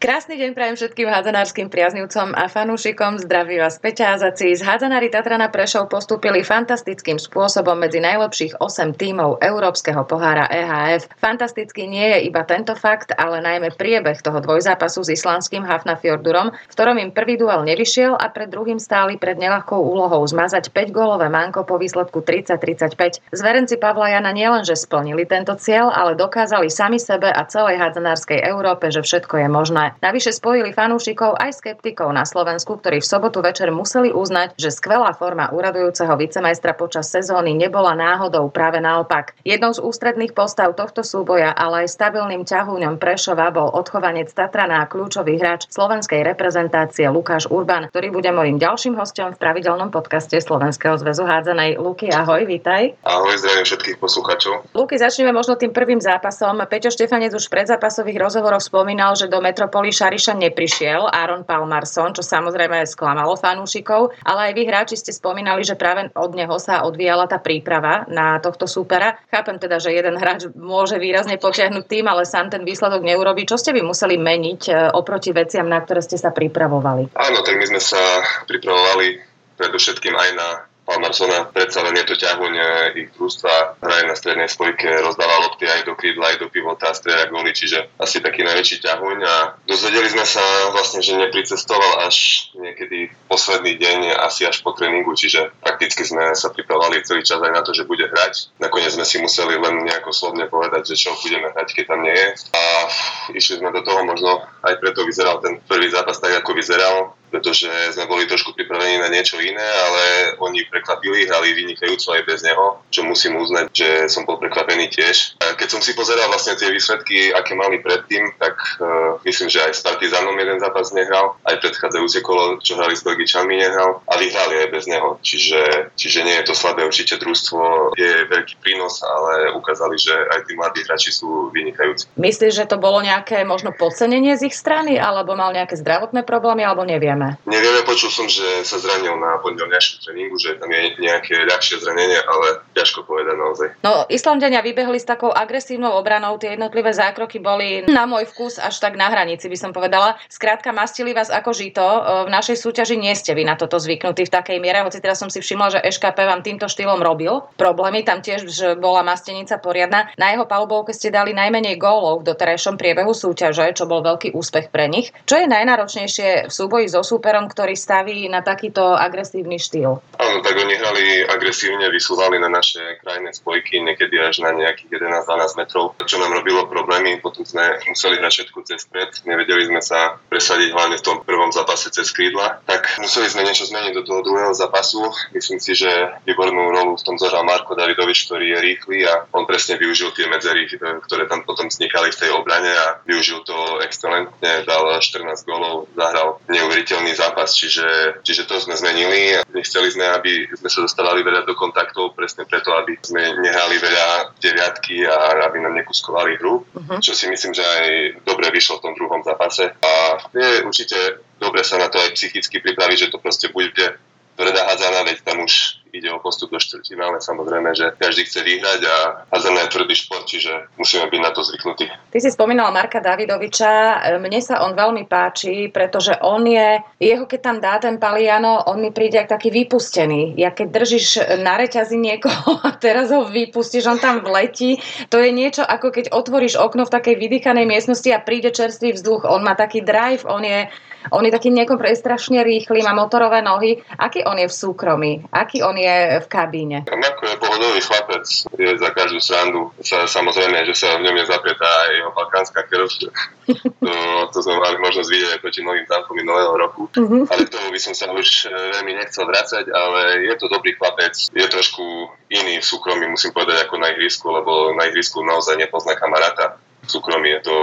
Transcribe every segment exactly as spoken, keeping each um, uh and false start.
Krásny deň prajem všetkým hádzanárskym priaznivcom a fanúšikom. Zdraví vás Peťa a Zaci. Hádzanári Tatrana Prešov postúpili fantastickým spôsobom medzi najlepších osem tímov Európskeho pohára é há ef. Fantastický nie je iba tento fakt, ale najmä priebeh toho dvojzápasu s islandským Hafnarfjörðurom, v ktorom im prvý duel nevyšiel a pred druhým stáli pred neľahkou úlohou zmazať päťgólové manko po výsledku tridsať tridsaťpäť. Zverenci Pavla Jana nielenže splnili tento cieľ, ale dokázali sami sebe a celej hádzanárskej Európe, že všetko je možné. Navyše spojili fanúšikov aj skeptikov na Slovensku, ktorí v sobotu večer museli uznať, že skvelá forma úradujúceho vicemajstra počas sezóny nebola náhodou, práve naopak. Jednou z ústredných postav tohto súboja, ale aj stabilným ťahúňom Prešova bol odchovanec Tatrana a kľúčový hráč slovenskej reprezentácie Lukáš Urban, ktorý bude mojím ďalším hosťom v pravidelnom podcaste Slovenského zväzu hádzanej. Luky, ahoj, vítaj. Ahoj, zdravím všetkých poslucháčov. Luky, začneme možno tým prvým zápasom. Peťo Stefaniec už v predzápasových rozhovoroch spomínal, že do metropol Šariša neprišiel Aron Pálmarsson, čo samozrejme sklamalo fanúšikov, ale aj vy hráči ste spomínali, že práve od neho sa odvíjala tá príprava na tohto súpera. Chápem teda, že jeden hráč môže výrazne potiahnuť tým, ale sám ten výsledok neurobí. Čo ste vy museli meniť oproti veciam, na ktoré ste sa pripravovali? Áno, tak my sme sa pripravovali predovšetkým aj na Pálmarssona. Predsa len je to ťahuň ich družstva. Hraje na strednej spojke, rozdáva lopty aj do krídla, aj do pivota, strieľa góly, čiže asi taký najväčší ťahuň. A dozvedeli sme sa vlastne, že nepricestoval až niekedy posledný deň, asi až po tréningu, čiže prakticky sme sa pripravovali celý čas aj na to, že bude hrať. Nakoniec sme si museli len nejako slovne povedať, že čo budeme hrať, keď tam nie je. A išli sme do toho, možno aj preto vyzeral ten prvý zápas tak, ako vyzeral, pretože sme boli trošku pripravení na niečo iné, ale oni prekvapili, hrali vynikajúco aj bez neho, čo musím uznať, že som bol prekvapený tiež. Keď som si pozeral vlastne tie výsledky, aké mali predtým, tak uh, myslím, že aj s Partizánom jeden zápas nehral, aj predchádzajúce kolo, čo hrali s Belgičanmi, nehral, ale hrali aj bez neho, čiže, čiže nie je to slabé určite družstvo, je veľký prínos, ale ukázali, že aj tí mladí hráči sú vynikajúci. Myslíš, že to bolo nejaké možno podcenenie z ich strany, alebo mal nejaké zdravotné problémy, alebo neviem? Nevieme, počul som, že sa zranil na pondelňajšom tréningu, že tam je nejaké ľahšie zranenie, ale ťažko povedať naozaj. No, Islandania vybehli s takou agresívnou obranou, tie jednotlivé zákroky boli na môj vkus až tak na hranici, by som povedala. Skrátka, mastili vás ako žito, v našej súťaži nie ste vy na toto zvyknutí v takej miere, hoci teraz som si všimla, že ŠKP vám týmto štýlom robil problémy, tam tiež bola mastenica poriadna. Na jeho palubovke ste dali najmenej gólov v doterajšom priebehu súťaže, čo bol veľký úspech pre nich. Čo je najnáročnejšie v súboji so súperom, ktorý staví na takýto agresívny štýl? Áno, tak oni hrali agresívne, vysúvali na naše krajné spojky, niekedy až na nejakých jedenásť dvanásť metrov, čo nám robilo problémy, potom sme museli hrať všetko cez pred, nevedeli sme sa presadiť hlavne v tom prvom zápase cez krídla, tak museli sme niečo zmeniť do toho druhého zápasu. Myslím si, že výbornú rolu v tom zohral Marko Davidovič, ktorý je rýchly a on presne využil tie medzery, ktoré tam potom vznikali v tej obrane a využil to excelentne, dal štrnásť gólov, zahral neuveriteľne zápas, čiže, čiže to sme zmenili. Nechceli sme, aby sme sa dostávali veľa do kontaktov, presne preto, aby sme nehrali veľa deviatky a aby nám nekuskovali hru, uh-huh. Čo si myslím, že aj dobre vyšlo v tom druhom zápase. A je určite dobre sa na to aj psychicky pripraviť, že to proste bude tvrdá hádzaná, veď tam už ide o postup do štvrťfinále, samozrejme, že každý chce vyhrať a hádzaná je tvrdý šport, čiže musíme byť na to zvyknutí. Ty si spomínal Marka Davidoviča, mne sa on veľmi páči, pretože on je, jeho keď tam dá ten Paliano, on mi príde ako taký vypustený. Ja keď držíš na reťazi niekoho a teraz ho vypustíš, on tam vletí, to je niečo ako keď otvoríš okno v takej vydýchanej miestnosti a príde čerstvý vzduch, on má taký drive, on je, on je taký nekompre, strašne rýchly, má motorové nohy. Aký on je v súkromí? Aký on je v kabíne? Marko je pohodový chlapec, je za každú srandu. Sa, samozrejme, že sa v ňom nezapretá aj jeho balkánska krv. To, to sme mali možnosť vidieť aj proti novým zámkom nového roku. Mm-hmm. Ale k tomu by som sa už veľmi nechcel vracať, ale je to dobrý chlapec. Je trošku iný v súkromí, musím povedať, ako na ihrisku, lebo na ihrisku naozaj nepozná kamaráta. V súkromí je to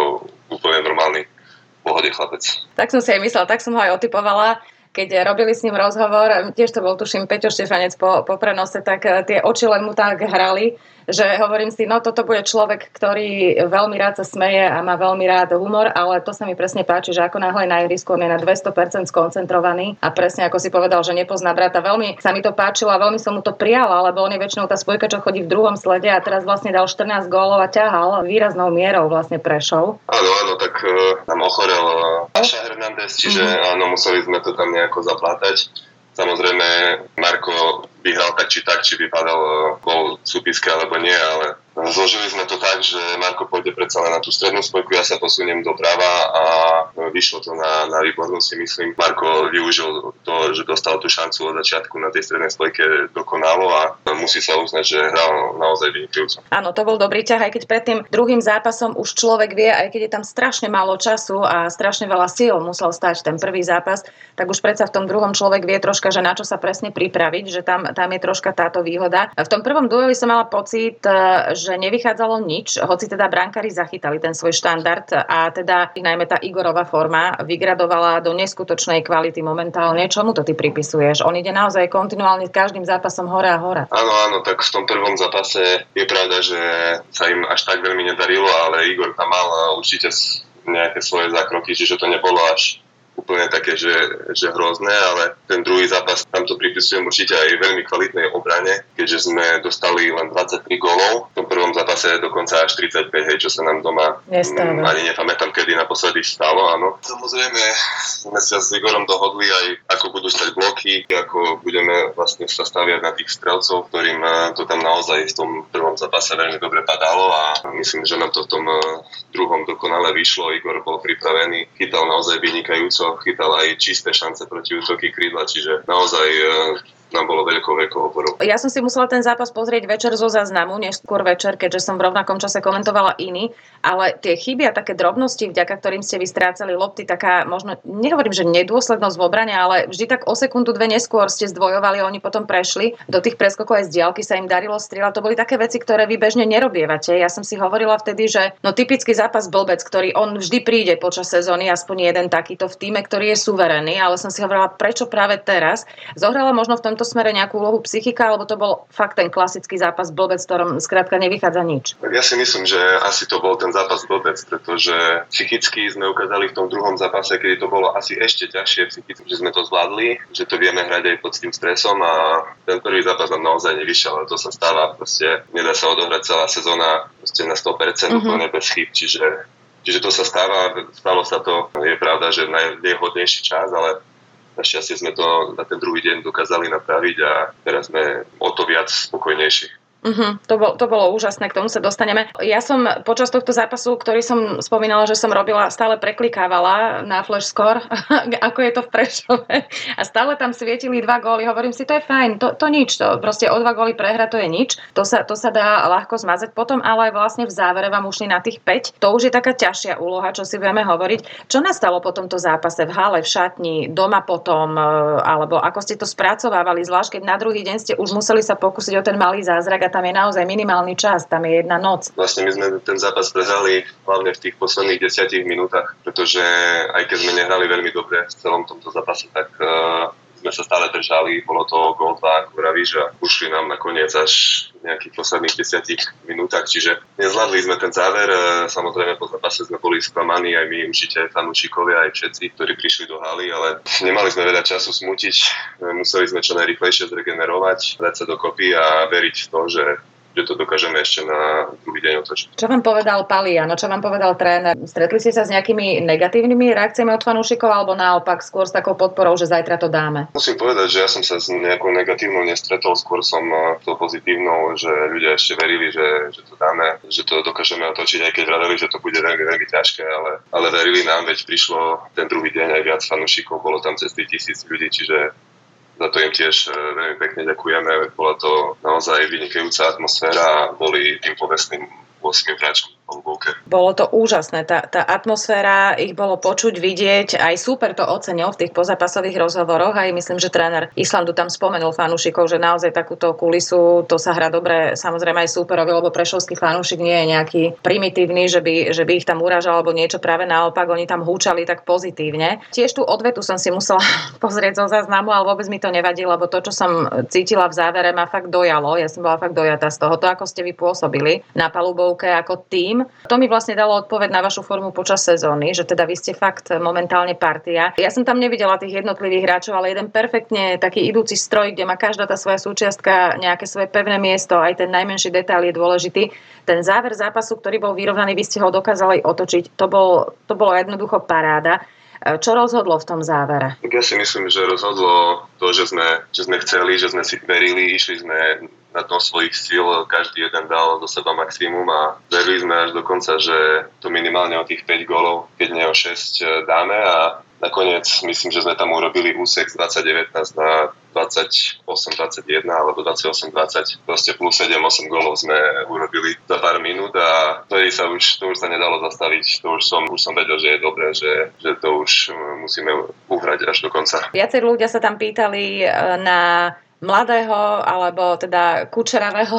úplne normálny, v pohode chlapec. Tak som si aj myslela, tak som ho aj otypovala. keď robili s ním rozhovor, tiež to bol tuším Peťo Stefaniec po, po prenose, tak tie oči len mu tak hrali, že hovorím si, no toto bude človek, ktorý veľmi rád sa smeje a má veľmi rád humor, ale to sa mi presne páči, že ako náhle na ihrisku on je na dvesto percent skoncentrovaný a presne ako si povedal, že nepozná brata. Veľmi sa mi to páčilo a veľmi som mu to prijala, lebo on je väčšinou tá spojka, čo chodí v druhom slede a teraz vlastne dal štrnásť gólov a ťahal výraznou mierou vlastne Prešov. Áno, áno, tak uh, tam ochorel Sánchez Hernandez, čiže mm-hmm. áno, museli sme to tam nejako zaplátať. Samozrejme, Marko vyhral tak či tak, či by padal gól v súpiske alebo nie, ale zložili sme to tak, že Marko pôjde predsa len na tú strednú spojku, ja sa posuniem doprava a vyšlo to na, na výbornú, si myslím. Marko využil to, že dostal tú šancu od začiatku na tej strednej spojke dokonalo a musí sa uznať, že hral naozaj vynikajúco. Áno, to bol dobrý ťah, aj keď pred tým druhým zápasom už človek vie, aj keď je tam strašne málo času a strašne veľa síl musel stať ten prvý zápas, tak už predsa v tom druhom človek vie troška, že na čo sa presne pripraviť, že tam, tam je troška táto výhoda. V tom prvom dueli som mala pocit, že že nevychádzalo nič, hoci teda brankári zachytali ten svoj štandard a teda najmä tá Igorova forma vygradovala do neskutočnej kvality momentálne. Čomu to ty pripisuješ? On ide naozaj kontinuálne každým zápasom hore a hore. Áno, áno, tak v tom prvom zápase je pravda, že sa im až tak veľmi nedarilo, ale Igor tam mal určite nejaké svoje zákroky, čiže to nebolo až úplne také, že, že hrozné, ale ten druhý zápas, tam to pripisujem určite aj veľmi kvalitnej obrane, keďže sme dostali len dvadsaťtri gólov. V tom prvom zápase dokonca až tridsaťpäť, hej, čo sa nám doma m, ani nepamätám, kedy naposledy stalo, áno. Samozrejme, sme sa s Igorom dohodli aj, ako budú stať bloky, ako budeme vlastne sa staviať na tých strelcov, ktorým to tam naozaj v tom prvom zápase veľmi dobre padalo a myslím, že nám to v tom druhom dokonale vyšlo. Igor bol pripravený, chytal naozaj vynikajúco, chytal aj čisté šance proti útoky krídla, čiže naozaj e- nám bolo veľkou veľkou oporou. Ja som si musela ten zápas pozrieť večer zo záznamu, neskôr večer, keďže som v rovnakom čase komentovala iný, ale tie chyby a také drobnosti, vďaka ktorým ste vystrácali lopty, taká možno, nehovorím, že nedôslednosť v obrane, ale vždy tak o sekundu dve neskôr ste zdvojovali, oni potom prešli. Do tých preskokov aj z diaľky sa im darilo strieľať. To boli také veci, ktoré vy bežne nerobievate. Ja som si hovorila vtedy, že no typický zápas blbec, ktorý on vždy príde počas sezóny, aspoň jeden takýto v tíme, ktorý je suverénny, ale som si hovorila, prečo práve teraz? Zohrala možno v tom to smere nejakú úlohu psychika, alebo to bol fakt ten klasický zápas blbec, v ktorom skrátka nevychádza nič? Tak ja si myslím, že asi to bol ten zápas blbec, pretože psychicky sme ukázali v tom druhom zápase, kedy to bolo asi ešte ťažšie psychicky, že sme to zvládli, že to vieme hrať aj pod tým stresom a ten prvý zápas nám naozaj nevyšiel, ale to sa stáva, proste nedá sa odohrať celá sezóna proste na sto percent mm-hmm. úplne bez chyb, čiže, čiže to sa stáva, stalo sa to, je pravda, že najvhodnejší čas, ale našťastie sme to na ten druhý deň dokázali napraviť a teraz sme o to viac spokojnejší. Uh-huh, to, bol, to bolo úžasné, k tomu sa dostaneme. Ja som počas tohto zápasu, ktorý som spomínala, že som robila, stále preklikávala na flash score, ako je to v Prešove. A stále tam svietili dva góly. Hovorím si, to je fajn, to, to nič. To proste o dva góly prehra, to je nič. To sa, to sa dá ľahko zmazať. Potom ale vlastne v závere vám ušli na tých päť. To už je taká ťažšia úloha, čo si vieme hovoriť. Čo nastalo po tomto zápase v hale, v šatni, doma potom, alebo ako ste to spracovávali, zvlášť keď na druhý deň ste už museli sa pokúsiť o ten malý zázrak. Tam je naozaj minimálny čas, tam je jedna noc. Vlastne my sme ten zápas prehrali hlavne v tých posledných desiatich minútach, pretože aj keď sme nehrali veľmi dobre v celom tomto zápase, tak uh, sme sa stále držali, bolo to gól dva, ako vravíš, a ušli nám nakoniec až v nejakých posledných desiatich minútach, čiže nezvládli sme ten záver. Samozrejme po zápase sme boli sklamaní, aj my určite, fanúšikovia, aj všetci, ktorí prišli do haly, ale nemali sme veľa času smútiť, museli sme čo najrýchlejšie zregenerovať, dať sa dokopy a veriť v to, že že to dokážeme ešte na druhý deň otočiť. Čo vám povedal Pavel Jano, čo vám povedal tréner? Stretli ste sa s nejakými negatívnymi reakciami od fanúšikov alebo naopak skôr s takou podporou, že zajtra to dáme? Musím povedať, že ja som sa s nejakou negatívnou nestretol, skôr som to pozitívnou, že ľudia ešte verili, že, že to dáme, že to dokážeme otočiť, aj keď radili, že to bude veľmi, veľmi ťažké, ale, ale verili nám, veď prišlo ten druhý deň aj viac fanúšikov, bolo tam cez tritisíc ľudí, čiže za to im tiež veľmi pekne ďakujeme. Bola to naozaj vynikajúca atmosféra a boli tým povestným ôsmim hráčom. Bolo to úžasné, tá, tá atmosféra, ich bolo počuť, vidieť, aj super to ocenil v tých pozápasových rozhovoroch, aj myslím, že tréner Islandu tam spomenul fanúšikov, že naozaj takúto kulisu, to sa hrá dobre, samozrejme aj súperovi, lebo prešovský fanúšik nie je nejaký primitívny, že by, že by ich tam urážal alebo niečo, práve naopak, oni tam húčali tak pozitívne. Tiež tú odvetu som si musela pozrieť zo záznamu, ale vôbec mi to nevadilo, lebo to, čo som cítila v závere, ma fakt dojalo, ja som bola fakt dojatá z toho, to, ako ste vy pôsobili na palubovke ako tím. To mi vlastne dalo odpoveď na vašu formu počas sezóny, že teda vy ste fakt momentálne partia. Ja som tam nevidela tých jednotlivých hráčov, ale jeden perfektne taký idúci stroj, kde má každá tá svoja súčiastka nejaké svoje pevné miesto, aj ten najmenší detail je dôležitý. Ten záver zápasu, ktorý bol vyrovnaný, vy ste ho dokázali otočiť. To bol, to bolo jednoducho paráda. Čo rozhodlo v tom závere? Ja si myslím, že rozhodlo to, že sme, že sme chceli, že sme si verili, išli sme na to svojich síl, každý jeden dal do seba maximum a verili sme až do konca, že to minimálne o tých päť gólov, keď nie o šesť dáme a nakoniec myslím, že sme tam urobili úsek z dvadsať devätnásť na dvadsaťosem dvadsaťjeden alebo dvadsaťosem dvadsať. Proste plus sedem osem gólov sme urobili za pár minút a to sa už, to už sa nedalo zastaviť. To už som, už som vedel, že je dobré, že, že to už musíme uhrať až do konca. Viacerí ľudia sa tam pýtali na mladého, alebo teda kučeravého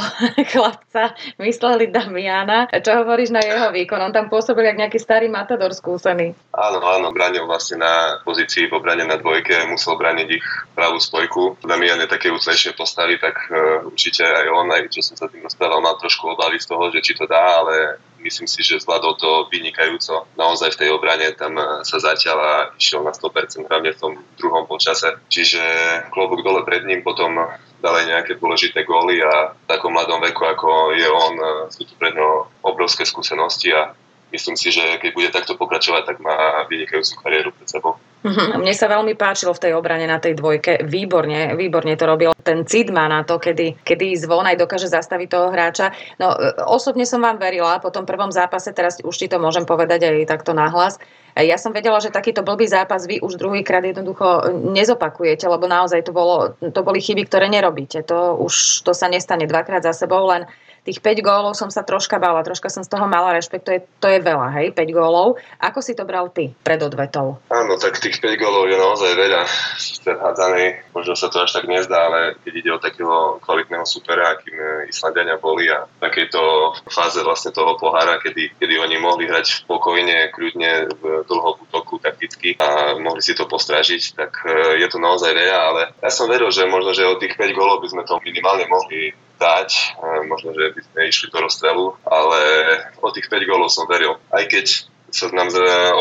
chlapca, mysleli Damiana. Čo hovoríš na jeho výkon? On tam pôsobil jak nejaký starý matador skúsený. Áno, áno, bránil vlastne na pozícii po brane na dvojke, musel brániť ich pravú spojku. Damian je také úclejšie postavy, tak uh, určite aj on, aj čo som sa tým rozprával, mal trošku obavy z toho, že či to dá, ale myslím si, že zvládol to vynikajúco. Naozaj v tej obrane tam sa zatiaľ a išiel na sto percent hlavne v tom druhom polčase. Čiže klobúk dole pred ním, potom dali nejaké dôležité góly a v takom mladom veku, ako je on, sú tu pred ňou obrovské skúsenosti a myslím si, že keď bude takto pokračovať, tak má vynikajúcu kariéru pred sebou. Mm-hmm. Mne sa veľmi páčilo v tej obrane na tej dvojke. Výborne, výborne to robil. Ten cit má na to, kedy, kedy zvon aj dokáže zastaviť toho hráča. No, osobne som vám verila po tom prvom zápase, teraz už ti to môžem povedať aj takto nahlas. Ja som vedela, že takýto blbý zápas vy už druhýkrát jednoducho nezopakujete, lebo naozaj to, bolo, to boli chyby, ktoré nerobíte. To už to sa nestane dvakrát za sebou, len tých päť gólov som sa troška bála, troška som z toho mala rešpekt, to je, to je veľa, hej, päť gólov. Ako si to bral ty pred odvetou? Áno, tak tých päť gólov je naozaj veľa. Sice hádzaný, možno sa to až tak nezdá, ale keď ide o takého kvalitného supera, akým Islandiania boli a v takejto fáze vlastne toho pohára, kedy, kedy oni mohli hrať pokojne, kľudne v dlhom útoku takticky a mohli si to postrážiť, tak je to naozaj veľa, ale ja som veril, že možno, že od tých päť gólov by sme to minimálne mohli dať, možno, že by sme išli do rozstrelu, ale o tých päť gólov som veril. Aj keď sa nám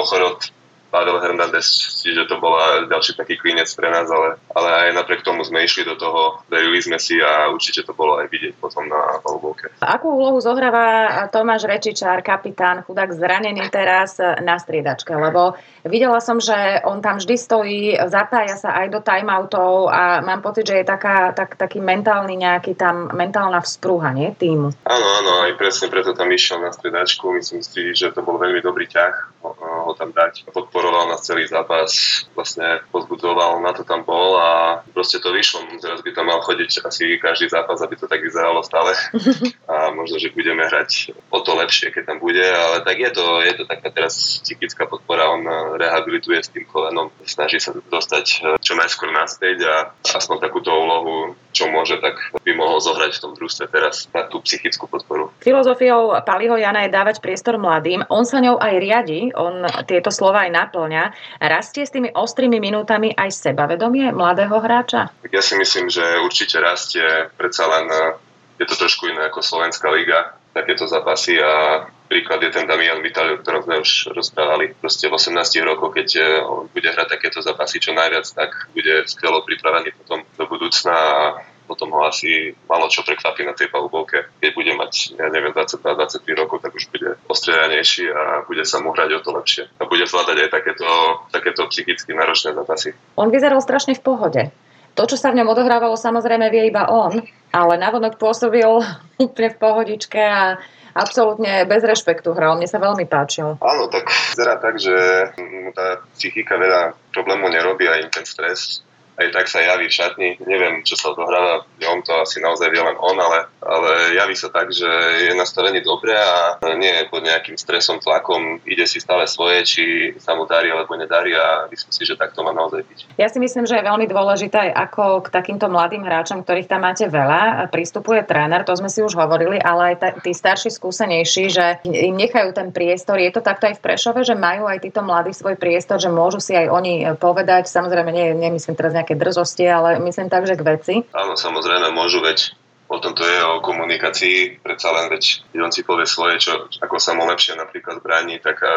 ochoril Pavel Hernandez, čiže to bola ďalší taký klinec pre nás, ale, ale aj napriek tomu sme išli do toho, verili sme si a určite to bolo aj vidieť potom na palubovke. Akú úlohu zohráva Tomáš Rečičár, kapitán, chudák zranený teraz na striedačke? Lebo videla som, že on tam vždy stojí, zapája sa aj do timeoutov a mám pocit, že je taká, tak, taký mentálny nejaký tam mentálna vzprúha, nie, týmu. Áno, áno, aj presne preto tam išiel na striedačku. Myslím si, že to bol veľmi dobrý ťah ho, ho tam dať. Podporoval nás celý zápas, vlastne pozbudzoval, na to tam bol a proste to vyšlo. Teraz by tam mal chodiť asi každý zápas, aby to tak vyzeralo stále. A možno, že budeme hrať o to lepšie, keď tam bude, ale tak je to, je to taká teraz psychická podpora. On rehabilituje s tým kolenom, snaží sa dostať čo najskôr naspäť a aspoň takúto úlohu, čo môže, tak by mohol zohrať v tom družstve teraz na tú psychickú podporu. Filozofiou Paliho Jana je dávať priestor mladým. On sa ňou aj riadi, on tieto slova aj naplňa. Rastie s tými ostrými minútami aj sebavedomie mladého hráča? Ja si myslím, že určite rastie, predsa len je to trošku iné ako Slovenská liga, takéto zápasy a príklad je ten Damian Vitaľ, o ktorom sme už rozprávali. Proste v osemnástich rokoch, keď on bude hrať takéto zápasy čo najviac, tak bude skvelo pripravený potom do budúcna a potom ho asi malo čo prekvapí na tej palubovke. Keď bude mať, ja neviem, dvadsaťdva dvadsaťtri rokov, tak už bude ostreľanejší a bude sa mu hrať o to lepšie. A bude zvládať aj takéto, takéto psychicky náročné zápasy. On vyzeral strašne v pohode. To, čo sa v ňom odohrávalo, samozrejme vie iba on, ale navonok pôsobil úplne v pohodičke a absolútne bez rešpektu hral. Mne sa veľmi páčil. Áno, tak zera tak, že tá psychika veľa problémov nerobí, aj ten stres aj tak sa javí v šatni. Neviem, čo sa odohráva v ňom, to asi naozaj vie len on, ale, ale javí sa tak, že je nastavený dobre a nie je pod nejakým stresom, tlakom, ide si stále svoje, či sa mu darí alebo nedarí a myslím si, že tak to má naozaj byť. Ja si myslím, že je veľmi dôležité, ako k takýmto mladým hráčom, ktorých tam máte veľa, pristupuje tréner, to sme si už hovorili, ale aj t- tí starší, skúsenejší, že im nechajú ten priestor. Je to takto aj v Prešove, že majú aj títo mladí svoj priestor, že môžu si aj oni povedať. Samozrejme, nie, nemyslím teraz nejaké drzosti, ale myslím tak, že k veci. Áno, samozrejme, môžu, veď o tom to je, o komunikácii, predsa len veď on si povie svoje, čo, ako sa mu lepšie napríklad bráni, tak e,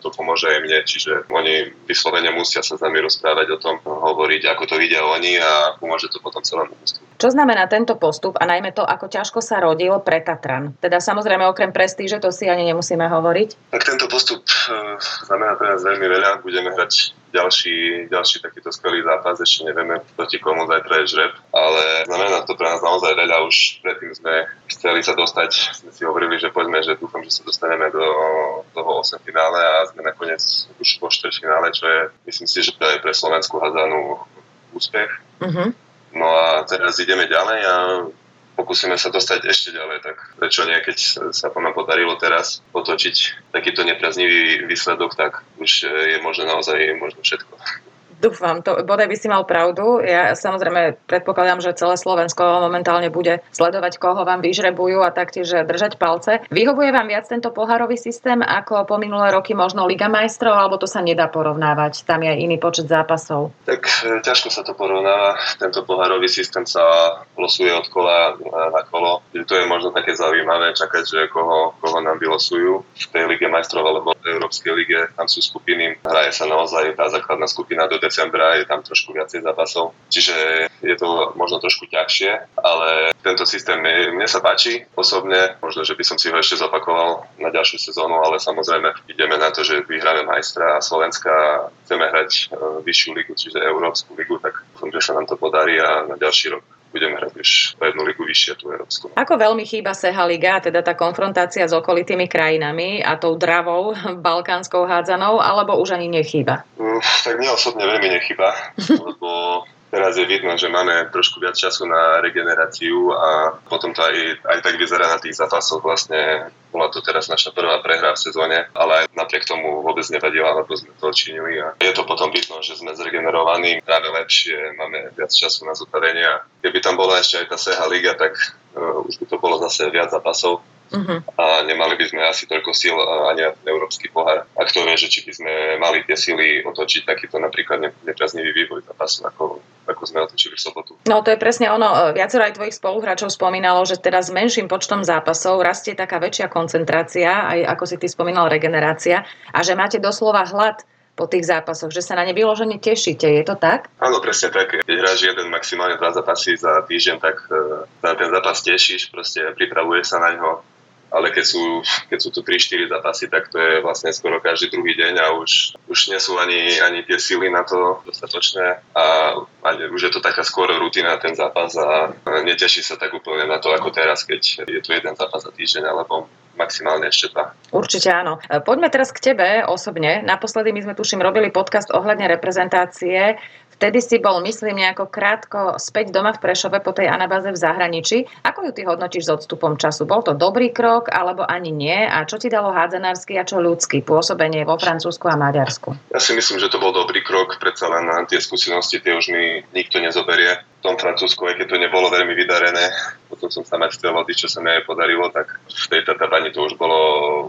to pomôže aj mne, čiže oni vyslovene musia sa s nami rozprávať o tom, hovoriť, ako to vidia oni a pomôže to potom celému postupu. Čo znamená tento postup a najmä to, ako ťažko sa rodil pre Tatran? Teda samozrejme okrem prestíže, to si ani nemusíme hovoriť. Tak tento postup e, znamená pre nás veľmi veľa, budeme hrať Ďalší, ďalší takýto skvelý zápas, ešte nevieme proti komu, zajtra je žreb, ale znamená to pre nás naozaj veľa. Už predtým sme chceli sa dostať, sme si hovorili, že poďme, že dúfam, že sa dostaneme do toho osem finále a sme nakoniec už po štvrť finále, čo je, myslím si, že to je pre slovenskú hádzanú úspech. Uh-huh. No a teraz ideme ďalej a pokúsime sa dostať ešte ďalej, tak prečo nie, keď sa nám podarilo teraz otočiť takýto nepriaznivý výsledok, tak už je možné naozaj je možné všetko. Dúfam, to bodaj by si mal pravdu. Ja samozrejme predpokladám, že celé Slovensko momentálne bude sledovať, koho vám vyžrebujú a taktiež držať palce. Vyhovuje vám viac tento pohárový systém ako po minulé roky možno Liga majstrov, alebo to sa nedá porovnávať? Tam je iný počet zápasov. Tak ťažko sa to porovnáva. Tento pohárový systém sa losuje od kola na kolo. To je možno také zaujímavé čakať, že koho, koho nám vylosujú v tej Lige majstrov alebo v Európskej lige. Tam sú skupiny. Hraje sa naozaj tá základná skupina do decembra, je tam trošku viacej zápasov, čiže je to možno trošku ťažšie, ale tento systém mne sa páči osobne, možno, že by som si ho ešte zopakoval na ďalšiu sezónu, ale samozrejme ideme na to, že vyhráme majstra Slovenska, chceme hrať vyššiu ligu, čiže Európsku ligu, tak dúfam, že sa nám to podarí a na ďalší rok budeme hrať už o jednu ligu vyššie, tú európsku. Ako veľmi chýba SEHA Liga, teda tá konfrontácia s okolitými krajinami a tou dravou balkánskou hádzanou, alebo už ani nechýba? Mm, tak mne osobne veľmi nechýba, lebo teraz je vidno, že máme trošku viac času na regeneráciu a potom to aj, aj tak vyzerá na tých zápasoch vlastne. Bola to teraz naša prvá prehra v sezóne, ale aj napriek tomu vôbec nevadila, lebo sme to činili a je to potom vidno, že sme zregenerovaní, práve lepšie, máme viac času na zotavenie a keby tam bola ešte aj tá SEHA Liga, tak uh, už by to bolo zase viac zápasov. Uh-huh. A nemali by sme asi toľko síl ani Európsky pohár. A kto vie, že či by sme mali tie síly otočiť takýto napríklad nepriaznivý vývoj zápasu, ako, ako sme otočili v sobotu. No to je presne ono. Viacero aj tvojich spoluhráčov spomínalo, že teraz s menším počtom zápasov rastie taká väčšia koncentrácia, aj ako si ty spomínal, regenerácia, a že máte doslova hlad po tých zápasoch, že sa na ne vyložene tešíte. Je to tak? Áno, presne tak. Keď hráš jeden, maximálne dva zápasy za týždeň, tak na ten zápas tešíš, proste pripravuješ sa na ňo. Ale keď sú, keď sú tu tri štyri zápasy, tak to je vlastne skoro každý druhý deň a už, už nie sú ani, ani tie síly na to dostatočné a, a už je to taká skoro rutina ten zápas a neteší sa tak úplne na to ako teraz, keď je tu jeden zápas za týždeň alebo maximálne ešte dva. Určite áno. Poďme teraz k tebe osobne. Naposledy my sme tuším robili podcast ohľadne reprezentácie. Vtedy si bol, myslím, nejako krátko späť doma v Prešove po tej anabáze v zahraničí. Ako ju ty hodnotíš s odstupom času? Bol to dobrý krok alebo ani nie? A čo ti dalo hádzanársky a čo ľudský pôsobenie vo Francúzsku a Maďarsku? Ja si myslím, že to bol dobrý krok, predsa len tie skúsenosti tie už mi nikto nezoberie. V tom Francúzsku, aj keď to nebolo veľmi vydarené, potom som sa mať chcel odísť, čo sa mi aj podarilo, tak v tej Tatabáni to už bolo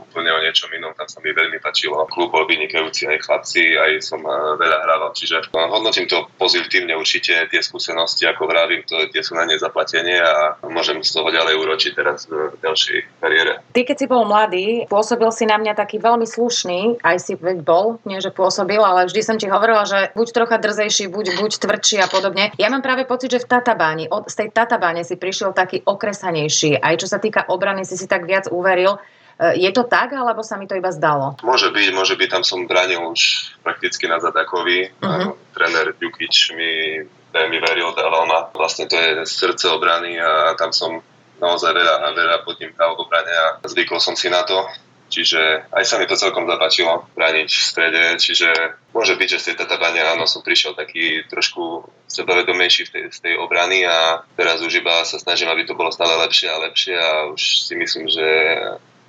úplne o niečom inom, tam sa mi veľmi páčilo. Klub bol vynikajúci, aj chlapci, aj som veľa hrával, čiže hodnotím to pozitívne určite, tie skúsenosti, ako vravím, to, tie sú na ne zaplatenie a môžem z toho ďalej uročiť teraz v ďalšej kariére. Ty, keď si bol mladý, pôsobil si na mňa taký veľmi slušný, aj si bol, nie že pôsobil, ale vždy som ti hovorila, že buď trocha drzejší, buď, buď tvrdší a podobne. Ja mám práve pocit, že v Tatabáni, od, z tej Tatabáne si prišiel taký okresanejší, aj čo sa týka obrany si si tak viac uveril. Je to tak, alebo sa mi to iba zdalo? Môže byť, môže byť, tam som bránil už prakticky na zadakovi. Uh-huh. Tréner Ďukič mi, mi veril, dával ma. Vlastne to je srdce obrany a tam som naozaj veľa, veľa pod ním dal obrane a zvykol som si na to. Čiže aj sa mi to celkom zapáčilo brániť v strede, čiže môže byť, že z tej Tatabány ráno som prišiel taký trošku sebavedomejší v tej, z tej obrany a teraz už iba sa snažím, aby to bolo stále lepšie a lepšie a už si myslím, že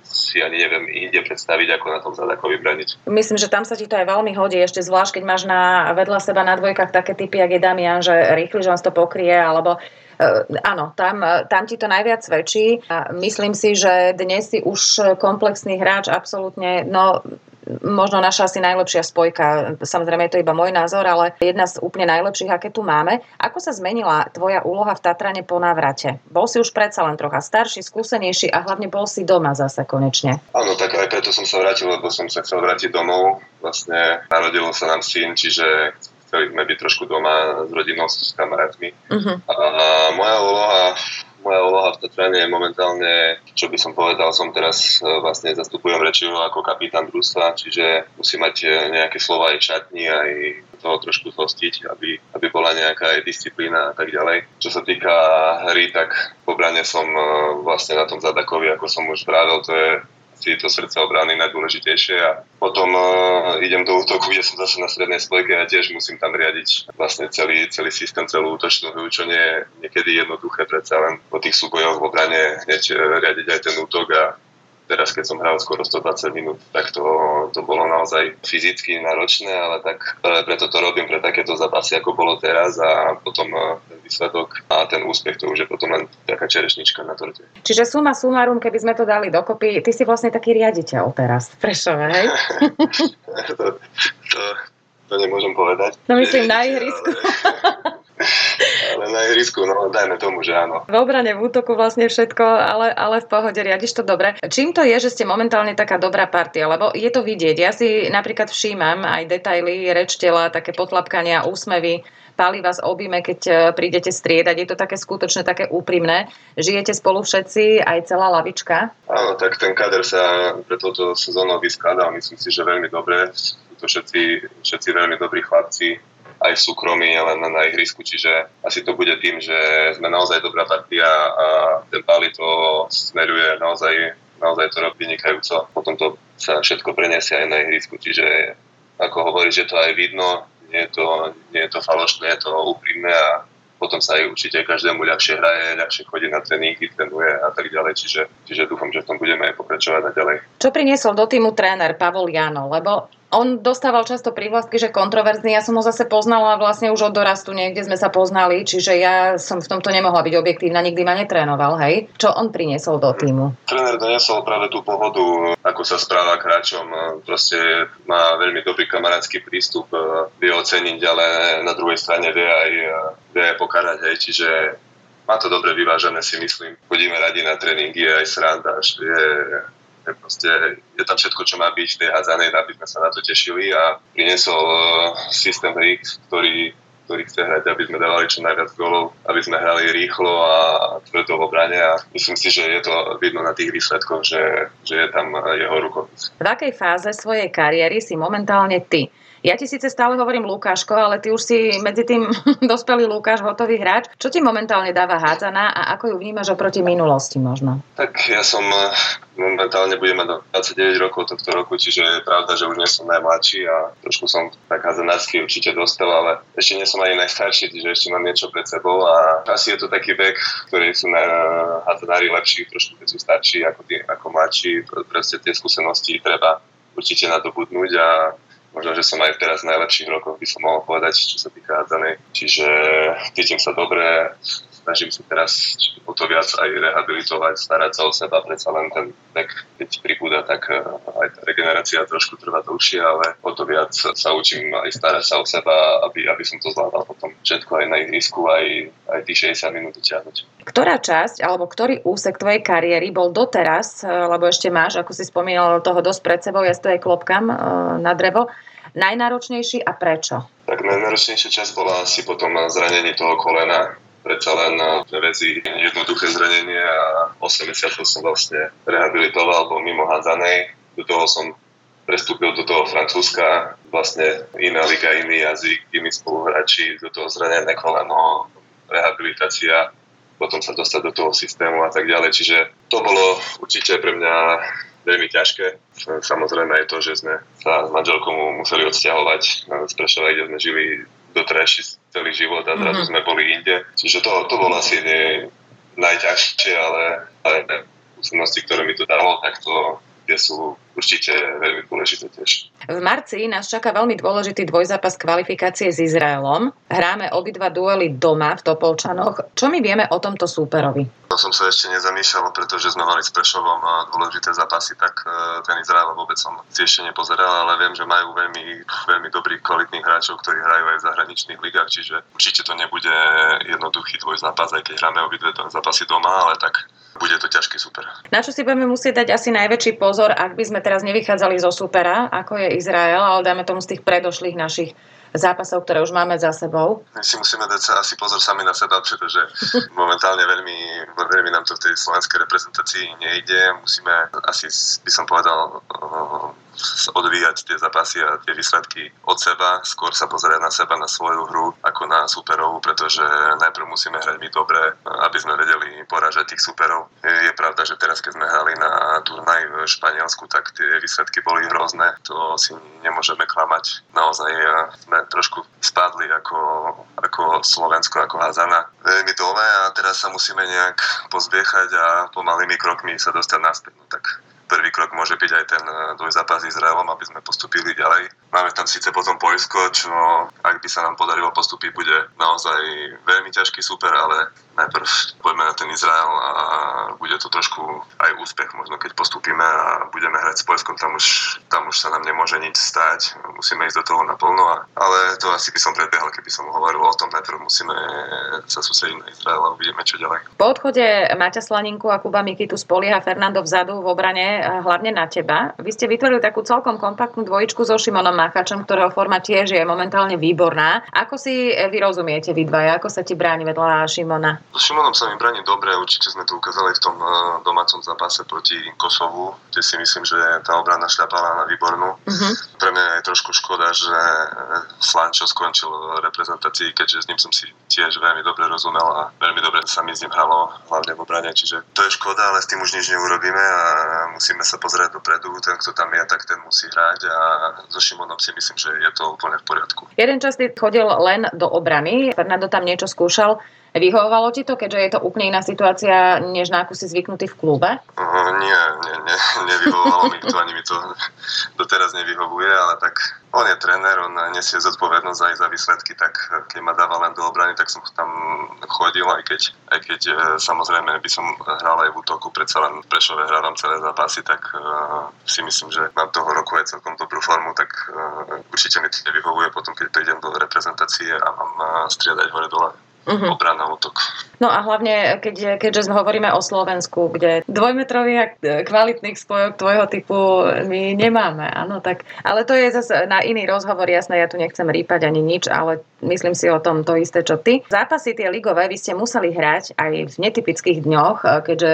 si ani neviem inde predstaviť, ako na tom zádaku vybraniť. Myslím, že tam sa ti to aj veľmi hodí, ešte zvlášť, keď máš na vedľa seba na dvojkách také typy, jak je Damian, že rýchly, že on to pokrie, alebo Uh, áno, tam, tam ti to najviac svedčí. A myslím si, že dnes si už komplexný hráč absolútne, no možno naša asi najlepšia spojka. Samozrejme je to iba môj názor, ale jedna z úplne najlepších, aké tu máme. Ako sa zmenila tvoja úloha v Tatrane po návrate? Bol si už predsa len trocha starší, skúsenejší a hlavne bol si doma zase konečne. Áno, tak aj preto som sa vrátil, lebo som sa chcel vrátiť domov. Vlastne narodil sa nám syn, čiže chceli sme byť trošku doma s rodinou, s kamarátmi. Uh-huh. A, a moja úloha, moja úloha v Tatrane je momentálne, čo by som povedal, som teraz vlastne zastupujem Rečiho ako kapitán družstva, čiže musím mať nejaké slova aj šatni, aj toho trošku zhostiť, aby, aby bola nejaká aj disciplína a tak ďalej. Čo sa týka hry, tak po brane som vlastne na tom zadakovi, ako som už vravel, to je si to srdce obrany najdôležitejšie a potom uh, idem do útoku, kde som zase na strednej spojke a tiež musím tam riadiť vlastne celý, celý systém, celú útočnú hru, čo nie je niekedy jednoduché, predsa len po tých súbojoch v obrane hneď uh, riadiť aj ten útok a teraz, keď som hral skoro stodvadsať minút, tak to, to bolo naozaj fyzicky náročné, ale tak preto to robím pre takéto zápasy, ako bolo teraz a potom ten výsledok a ten úspech, to už je potom len taká čerešnička na torte. Čiže suma sumarum, keby sme to dali dokopy, ty si vlastne taký riaditeľ teraz v Prešove, hej? to, to, to nemôžem povedať. No myslím na ihrisku. Ale na ihrisku, no dajme tomu, že áno. V obrane, v útoku vlastne všetko, ale, ale v pohode, riadiš to dobre. Čím to je, že ste momentálne taká dobrá partia? Lebo je to vidieť. Ja si napríklad všímam aj detaily, reč tela, také potlapkania, úsmevy, pálí vás objíme, keď prídete striedať. Je to také skutočne, také úprimné. Žijete spolu všetci, aj celá lavička? Áno, tak ten kader sa pre toto sezónu vyskladal. Myslím si, že veľmi dobre. Sú to všetci, všetci veľmi dobrí chlapci. Aj v súkromí, len na ihrisku, čiže asi to bude tým, že sme naozaj dobrá partia a ten Páli to smeruje, naozaj, naozaj to robí vynikajúco. Potom to sa všetko preniesie aj na ihrisku, čiže ako hovoríš, že to aj vidno, nie je to, nie je to falošné, je to úprimné a potom sa aj určite každému ľahšie hraje, ľahšie chodí na tréningy, trénuje a tak ďalej. Čiže, čiže dúfam, že v tom budeme aj pokračovať a ďalej. Čo priniesol do týmu tréner Pavel Jano? Lebo on dostával často prívlastky, že kontroverzný. Ja som ho zase poznala vlastne už od dorastu niekde sme sa poznali, čiže ja som v tomto nemohla byť objektívna, nikdy ma netrénoval, hej. Čo on priniesol do týmu? Tréner doniesol práve tú pohodu, ako sa správa k hráčom. Proste má veľmi dobrý kamarátsky prístup, vie oceniť, ale na druhej strane vie aj, vie aj pokárať, hej, čiže má to dobre vyvážené, si myslím. Chodíme radi na tréningy, aj sranda, až vie. Proste je tam všetko, čo má byť v tej hádzanej, aby sme sa na to tešili a priniesol systém hry, ktorý, ktorý chce hrať, aby sme dávali čo najviac gólov, aby sme hrali rýchlo a tvrdo v obrane a myslím si, že je to vidno na tých výsledkoch, že, že je tam jeho rukopis. V akej fáze svojej kariéry si momentálne ty? Ja ti síce stále hovorím Lukáško, ale ty už si medzi tým dospelý Lukáš, hotový hráč. Čo ti momentálne dáva hádzaná a ako ju vnímaš oproti minulosti možno? Tak ja som momentálne budem mať dvadsaťdeväť rokov tohto roku, čiže je pravda, že už nie som najmladší a trošku som tak hádzanársky určite dostal, ale ešte nie som ani najstarší, čiže ešte mám niečo pred sebou a asi je to taký vek, ktorý sú na hádzanári lepší, trošku keď sú starší ako, tí, ako mladší. Proste tie skúsenosti treba určite nadobudnúť a možno, že som aj teraz v najlepších rokoch, by som mohol povedať, čo sa týka hádzanej. Čiže cítim sa dobre, snažím sa teraz o to viac aj rehabilitovať, starať sa o seba, predsa len ten vek, keď pribúda, tak aj tá regenerácia trošku trvá dlhšie, ale o to viac sa učím aj starať sa o seba, aby, aby som to zvládal potom všetko aj na ihrisku, aj, aj tých šesťdesiat minút dotiahnuť. Ktorá časť, alebo ktorý úsek tvojej kariéry bol doteraz, lebo ešte máš, ako si spomínal, toho dosť pred sebou, ja si to aj klopkám na drevo, najnáročnejší a prečo? Tak najnáročnejšia časť bola asi potom zranenie toho kolena. Predsa len veci jednoduché zranenie a osem mesiacov som vlastne rehabilitoval, bol mimo hádzanej. Do toho som prestúpil do toho Francúzska. Vlastne iná liga, iný jazyk, iní spoluhráči, do toho zranené koleno, rehabilitácia. Potom sa dostať do toho systému a tak ďalej. Čiže to bolo určite pre mňa veľmi ťažké. Samozrejme aj to, že sme sa s manželkou museli odsťahovať z Prešova, kde sme žili doterajší celý život a zrazu sme boli inde. Čiže to, to bolo asi nie najťažšie, ale, ale úsobnosti, ktoré mi to dalo, tak to tie sú určite veľmi dôležité tiež. V marci nás čaká veľmi dôležitý dvojzápas kvalifikácie s Izraelom. Hráme obidva duely doma v Topoľčanoch. Čo my vieme o tomto súperovi? To som sa ešte nezamýšľal, pretože sme mali s Prešovom dôležité zápasy, tak ten Izrael vôbec som si ešte nepozeral, ale viem, že majú veľmi, veľmi dobrých kvalitných hráčov, ktorí hrajú aj v zahraničných ligách, čiže určite to nebude jednoduchý dvojzápas, aj keď hráme obidve zápasy doma, ale tak bude to ťažký súper. Na čo si budeme musieť dať asi najväčší pozor, ak by sme teraz nevychádzali zo súpera, ako je Izrael, ale dáme tomu z tých predošlých našich zápasov, ktoré už máme za sebou? My si musíme dať sa asi pozor sami na seba, pretože momentálne veľmi, veľmi nám to v tej slovenskej reprezentácii nejde. Musíme asi, by som povedal, odvíjať tie zápasy a tie výsledky od seba, skôr sa pozerať na seba, na svoju hru, ako na súperov, pretože najprv musíme hrať my dobre, aby sme vedeli poražať tých súperov. Je pravda, že teraz, keď sme hrali na turnaj v Španielsku, tak tie výsledky boli hrozné. To si nemôžeme klamať. Naozaj sme trošku spadli ako, ako Slovensko, ako Házana. Veľmi dole a teraz sa musíme nejak pozbiechať a pomalými krokmi sa dostať naspäť. No tak prvý krok môže byť aj ten dvojzápas s Izraelom, aby sme postúpili ďalej. Máme tam síce potom Poľsko, čo ak by sa nám podarilo postúpiť, bude naozaj veľmi ťažký súper, ale najprv poďme na ten Izrael a bude to trošku aj úspech možno, keď postúpime a budeme hrať s Poľskom, tam už, tam už sa nám nemôže nič stať. Musíme ísť do toho naplno, ale to asi by som predbehol, keby som hovoril o tom. Najprv musíme sa sústrediť na Izrael a uvidíme, čo ďalej. Po odchode Maťa Slaninku a Kuba Mikytu spolieha Fernando vzadu v obrane hlavne na teba. Vy ste vytvorili takú celkom kompaktnú dvojičku so Šimonom Macháčom, ktorého forma tiež je momentálne výborná. Ako si vy rozumiete vy dvaja? Ako sa ti bráni vedľa Šimona? S Šimonom sa mi bráni dobre, určite sme to ukázali v tom domácom zápase proti Kosovu, kde si myslím, že tá obrana šľapala na výbornú. Uh-huh. Pre mňa je trošku škoda, že Slančo skončil v reprezentácii, keďže s ním som si tiež veľmi dobre rozumel a veľmi dobre sa mi s ním hralo, hlavne v obrane, čiže to je škoda, ale s tým už nič neurobíme a musíme sa pozerať dopredu, ten, kto tam je, tak ten musí hrať a so Šimonom si myslím, že je to úplne v poriadku. Jeden čas ty chodil len do obrany, Fernando tam niečo skúšal. Vyhovovalo ti to, keďže je to úplne iná situácia, než na akú si zvyknutý v klube? Uh, nie, nie, nie, nevyhovovalo mi to, ani mi to doteraz nevyhovuje, ale tak on je tréner, on nesie zodpovednosť aj za výsledky, tak keď ma dával len do obrany, tak som tam chodil, aj keď, aj keď samozrejme by som hral aj v útoku, predsa len v Prešove hrávam celé zápasy, tak uh, si myslím, že mám toho roku aj celkom dobrú formu, tak uh, určite mi to nevyhovuje potom, keď prídem do reprezentácie a mám uh, striedať hore dole. Uh-huh. Obrana, útok. No a hlavne, keď, keďže hovoríme o Slovensku, kde dvojmetrových a kvalitných spojok tvojho typu my nemáme, áno, tak, ale to je zase na iný rozhovor, jasné, ja tu nechcem rýpať ani nič, ale myslím si o tom to isté, čo ty. Zápasy tie ligové vy ste museli hrať aj v netypických dňoch, keďže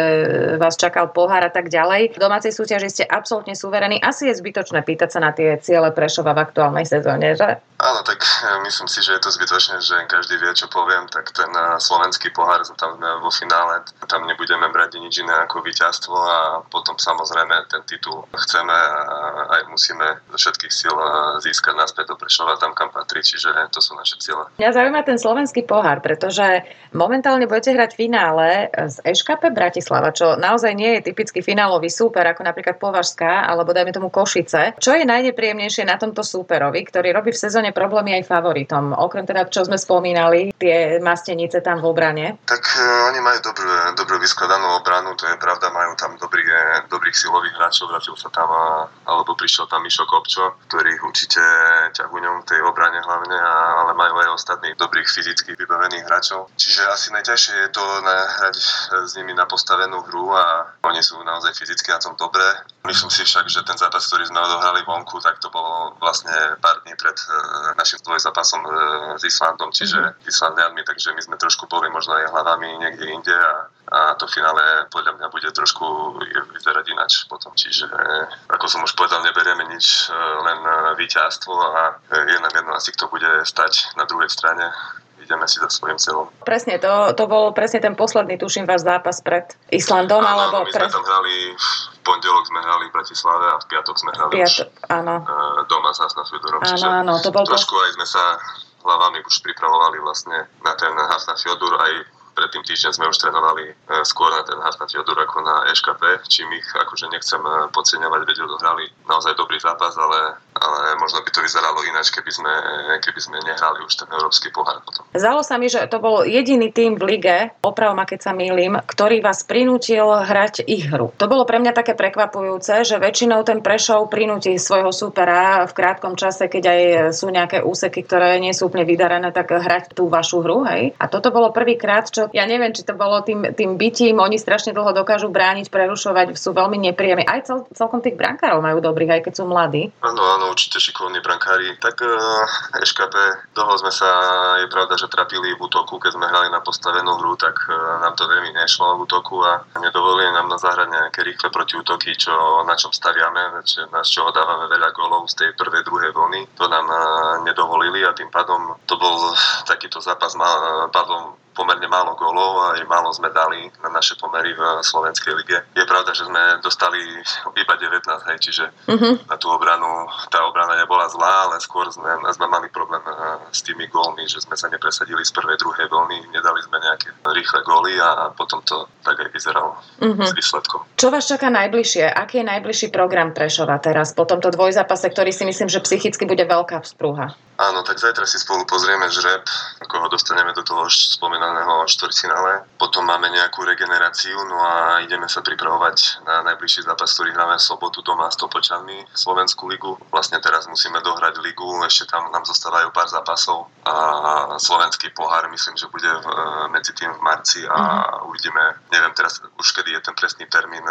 vás čakal pohár a tak ďalej. V domácej súťaži ste absolútne suverení. Asi je zbytočné pýtať sa na tie ciele Prešova v aktuálnej sezóne, že? Áno, tak myslím si, že je to zbytočné, že každý vie, čo poviem, tak ten slovenský pohár, tam sme vo finále, tam nebudeme brať nič iné ako víťazstvo a potom samozrejme ten titul chceme a aj musíme zo všetkých síl získať naspäť do Prešova tam, kam patrí, čiže to sú naše ciele. Mňa zaujíma ten slovenský pohár, pretože momentálne budete hrať v finále z ŠKP Bratislava, čo naozaj nie je typický finálový súper, ako napríklad Považská, alebo dajme tomu Košice. Čo je najnepríjemnejšie na tomto súperovi, ktorý robí v sezóne problémy aj favoritom, okrem teda, čo sme spomínali, tie Stenice tam v obrane? Tak uh, oni majú dobrú, dobrú vyskladanú obranu, to je pravda, majú tam dobrý, dobrých silových hráčov, vrátil sa tam a, alebo prišiel tam Mišo Kopčo, ktorých určite ťahuňom v tej obrane hlavne, a, ale majú aj ostatných dobrých fyzických vybavených hráčov. Čiže asi najťažšie je to hrať s nimi na postavenú hru a oni sú naozaj fyzicky na tom dobré. Myslím si však, že ten zápas, ktorý sme odohrali vonku, tak to bolo vlastne pár dní pred uh, našim dvojzápasom uh, s Islandom, čiže mm. Islandianmi, takže my sme trošku boli možno aj hlavami niekde inde a, a to finále podľa mňa bude trošku vyzerať ináč potom. Čiže ako som už povedal, neberieme nič, len víťazstvo a je nám jedno asi, kto bude stať na druhej strane. ideme si za svojím cieľom. Presne, to, to bol presne ten posledný, tuším, váš zápas pred Islandom. Áno, alebo my pre... sme tam hrali, v pondelok sme hrali v Bratislave a v piatok sme hrali Piat... už áno. doma s Hafnarfjörðurom. Áno, áno, to bol... Trošku aj sme sa hlavami už pripravovali vlastne na ten Hafnarfjörður, aj predtým týždeň sme už trénovali skôr na ten Hafnarfjörður ako na é š ká pé, čím ich akože nechcem podceňovať, veď odohrali naozaj dobrý zápas, ale, ale možno by to vyzeralo ináč, keby sme, keby sme nehrali už ten Európsky pohár potom. Zdalo sa mi, že to bol jediný tým v lige, opravom a keď sa mýlim, ktorý vás prinútil hrať ich hru. To bolo pre mňa také prekvapujúce, že väčšinou ten Prešov prinúti svojho súpera v krátkom čase, keď aj sú nejaké úseky, ktoré nie sú úplne vydarené, tak hrať tú vašu hru, hej. A toto bolo prvýkrát, čo ja neviem, či to bolo tým, tým bitím, oni strašne dlho dokážu brániť, prerušovať, sú veľmi nepríjemní. Aj cel, celkom tých brankárov majú dobrých, aj keď sú mladí. Áno, áno, určite šikovní brankári. Tak uh, ŠKP, dlho sme sa, je pravda, že trapili v útoku, keď sme hrali na postavenú hru, tak uh, nám to veľmi nešlo v útoku a nedovolili nám na zahrať nejaké rýchle protiútoky, čo, na čom staviame, na čo dávame veľa gólov z tej prvej, druhej vlny. To nám uh, nedovolili a tým pádom to bol takýto zápas mal, uh, pádom pomerne málo gólov a aj málo sme dali na naše pomery v slovenskej lige. Je pravda, že sme dostali iba devätnásť, hej, čiže mm-hmm. na tú obranu, tá obrana nebola zlá, ale skôr sme, sme mali problém s tými gólmi, že sme sa nepresadili z prvej, druhej vlny, nedali sme nejaké rýchle góly a potom to tak aj vyzeralo mm-hmm. s výsledkom. Čo vás čaká najbližšie? Aký je najbližší program Prešova teraz po tomto dvojzápase, ktorý si myslím, že psychicky bude veľká vzprúha? Áno, tak zajtra si spolu pozrieme žreb, ako ho dostaneme do toho spomínaného štvrťfinále. Potom máme nejakú regeneráciu, no a ideme sa pripravovať na najbližší zápas, ktorý hráme v sobotu doma s Topoľčanmi, Slovenskú ligu. Vlastne teraz musíme dohrať ligu, ešte tam nám zostávajú pár zápasov. A Slovenský pohár myslím, že bude v, medzi tým v marci a mm-hmm. uvidíme, neviem teraz už kedy je ten presný termín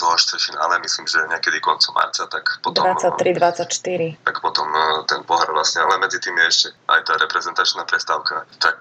toho štvrťfinále, myslím, že niekedy koncom marca, tak potom... dvadsaťtri dvadsaťštyri. Tak potom ten pohár vlastne, ale medzi tým je ešte aj tá reprezentačná prestávka. Tak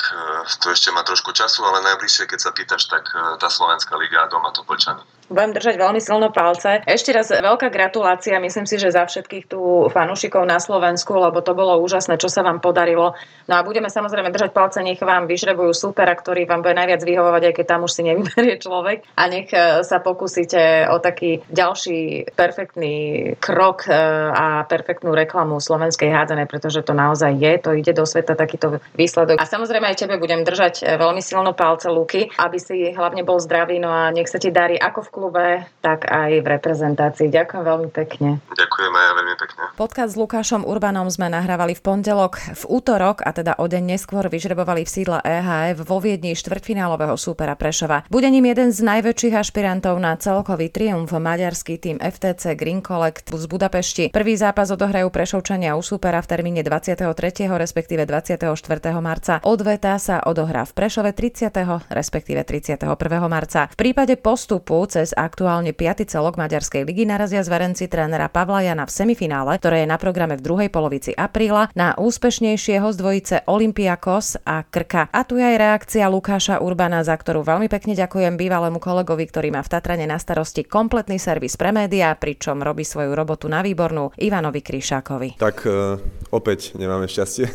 to ešte má trošku času, ale najbližšie, keď sa pýtaš, tak tá Slovenská liga a doma Topoľčany. Budem držať veľmi silno palce. Ešte raz veľká gratulácia, myslím si, že za všetkých tu fanúšikov na Slovensku, lebo to bolo úžasné, čo sa vám podarilo. No a budeme samozrejme držať palce, nech vám vyžrebujú súpera, ktorý vám bude najviac vyhovovať, aj keď tam už si nevyberie človek. A nech sa pokúsite o taký ďalší perfektný krok a perfektnú reklamu slovenskej hádzanej, pretože to naozaj je, to ide do sveta takýto výsledok. A samozrejme aj tebe budem držať veľmi silno palce, Luky, aby si hlavne bol zdravý, no a nech sa ti darí ako v klube, tak aj v reprezentácii. Ďakujem veľmi pekne. Ďakujem aj veľmi pekne. Podcast s Lukášom Urbanom sme nahrávali v pondelok. V útorok, a teda o deň neskôr, vyžrebovali v sídle é há ef vo Viedni štvrťfinálového súpera Prešova. Bude ním jeden z najväčších ašpirantov na celkový triumf maďarský tým ef té cé Green Collect z Budapešti. Prvý zápas odohrajú Prešovčania u súpera v termíne dvadsiateho tretieho respektíve dvadsiateho štvrtého marca. Odveta sa odohrá v Prešove tridsiateho respektíve tridsiateho prvého marca. V prípade postupu cez aktuálne piaty celok maďarskej ligy narazia zverenci trénera Pavla Jana v semifinále, ktoré je na programe v druhej polovici apríla, na úspešnejšieho z dvojice Olympiakos a Krka. A tu je aj reakcia Lukáša Urbana, za ktorú veľmi pekne ďakujem bývalému kolegovi, ktorý má v Tatrane na starosti kompletný servis pre médiá, pričom robí svoju robotu na výbornú, Ivanovi Kryšákovi. Tak uh, opäť nemáme šťastie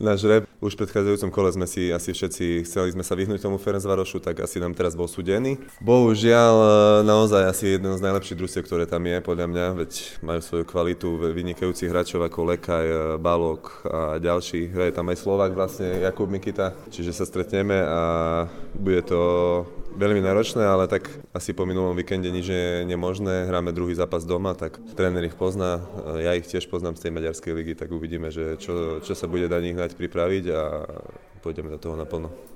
na žreb. Už v predchádzajúcom kole sme si asi všetci chceli sme sa vyhnúť tomu Ferencvárošu, tak asi nám teraz bol súdený. Bohužiaľ, naozaj asi jeden z najlepších družstiev, ktoré tam je, podľa mňa, veď majú svoju kvalitu vynikajúcich hráčov ako Lekaj, Balok a ďalší. Hraje tam aj Slovák vlastne, Jakub Mikyta, čiže sa stretneme a bude to veľmi náročné, ale tak asi po minulom víkende nič je nemožné, hráme druhý zápas doma, tak tréner ich pozná, ja ich tiež poznám z tej maďarskej ligy, tak uvidíme, že čo, čo sa bude dať ich hnať pripraviť a pôjdeme do toho naplno.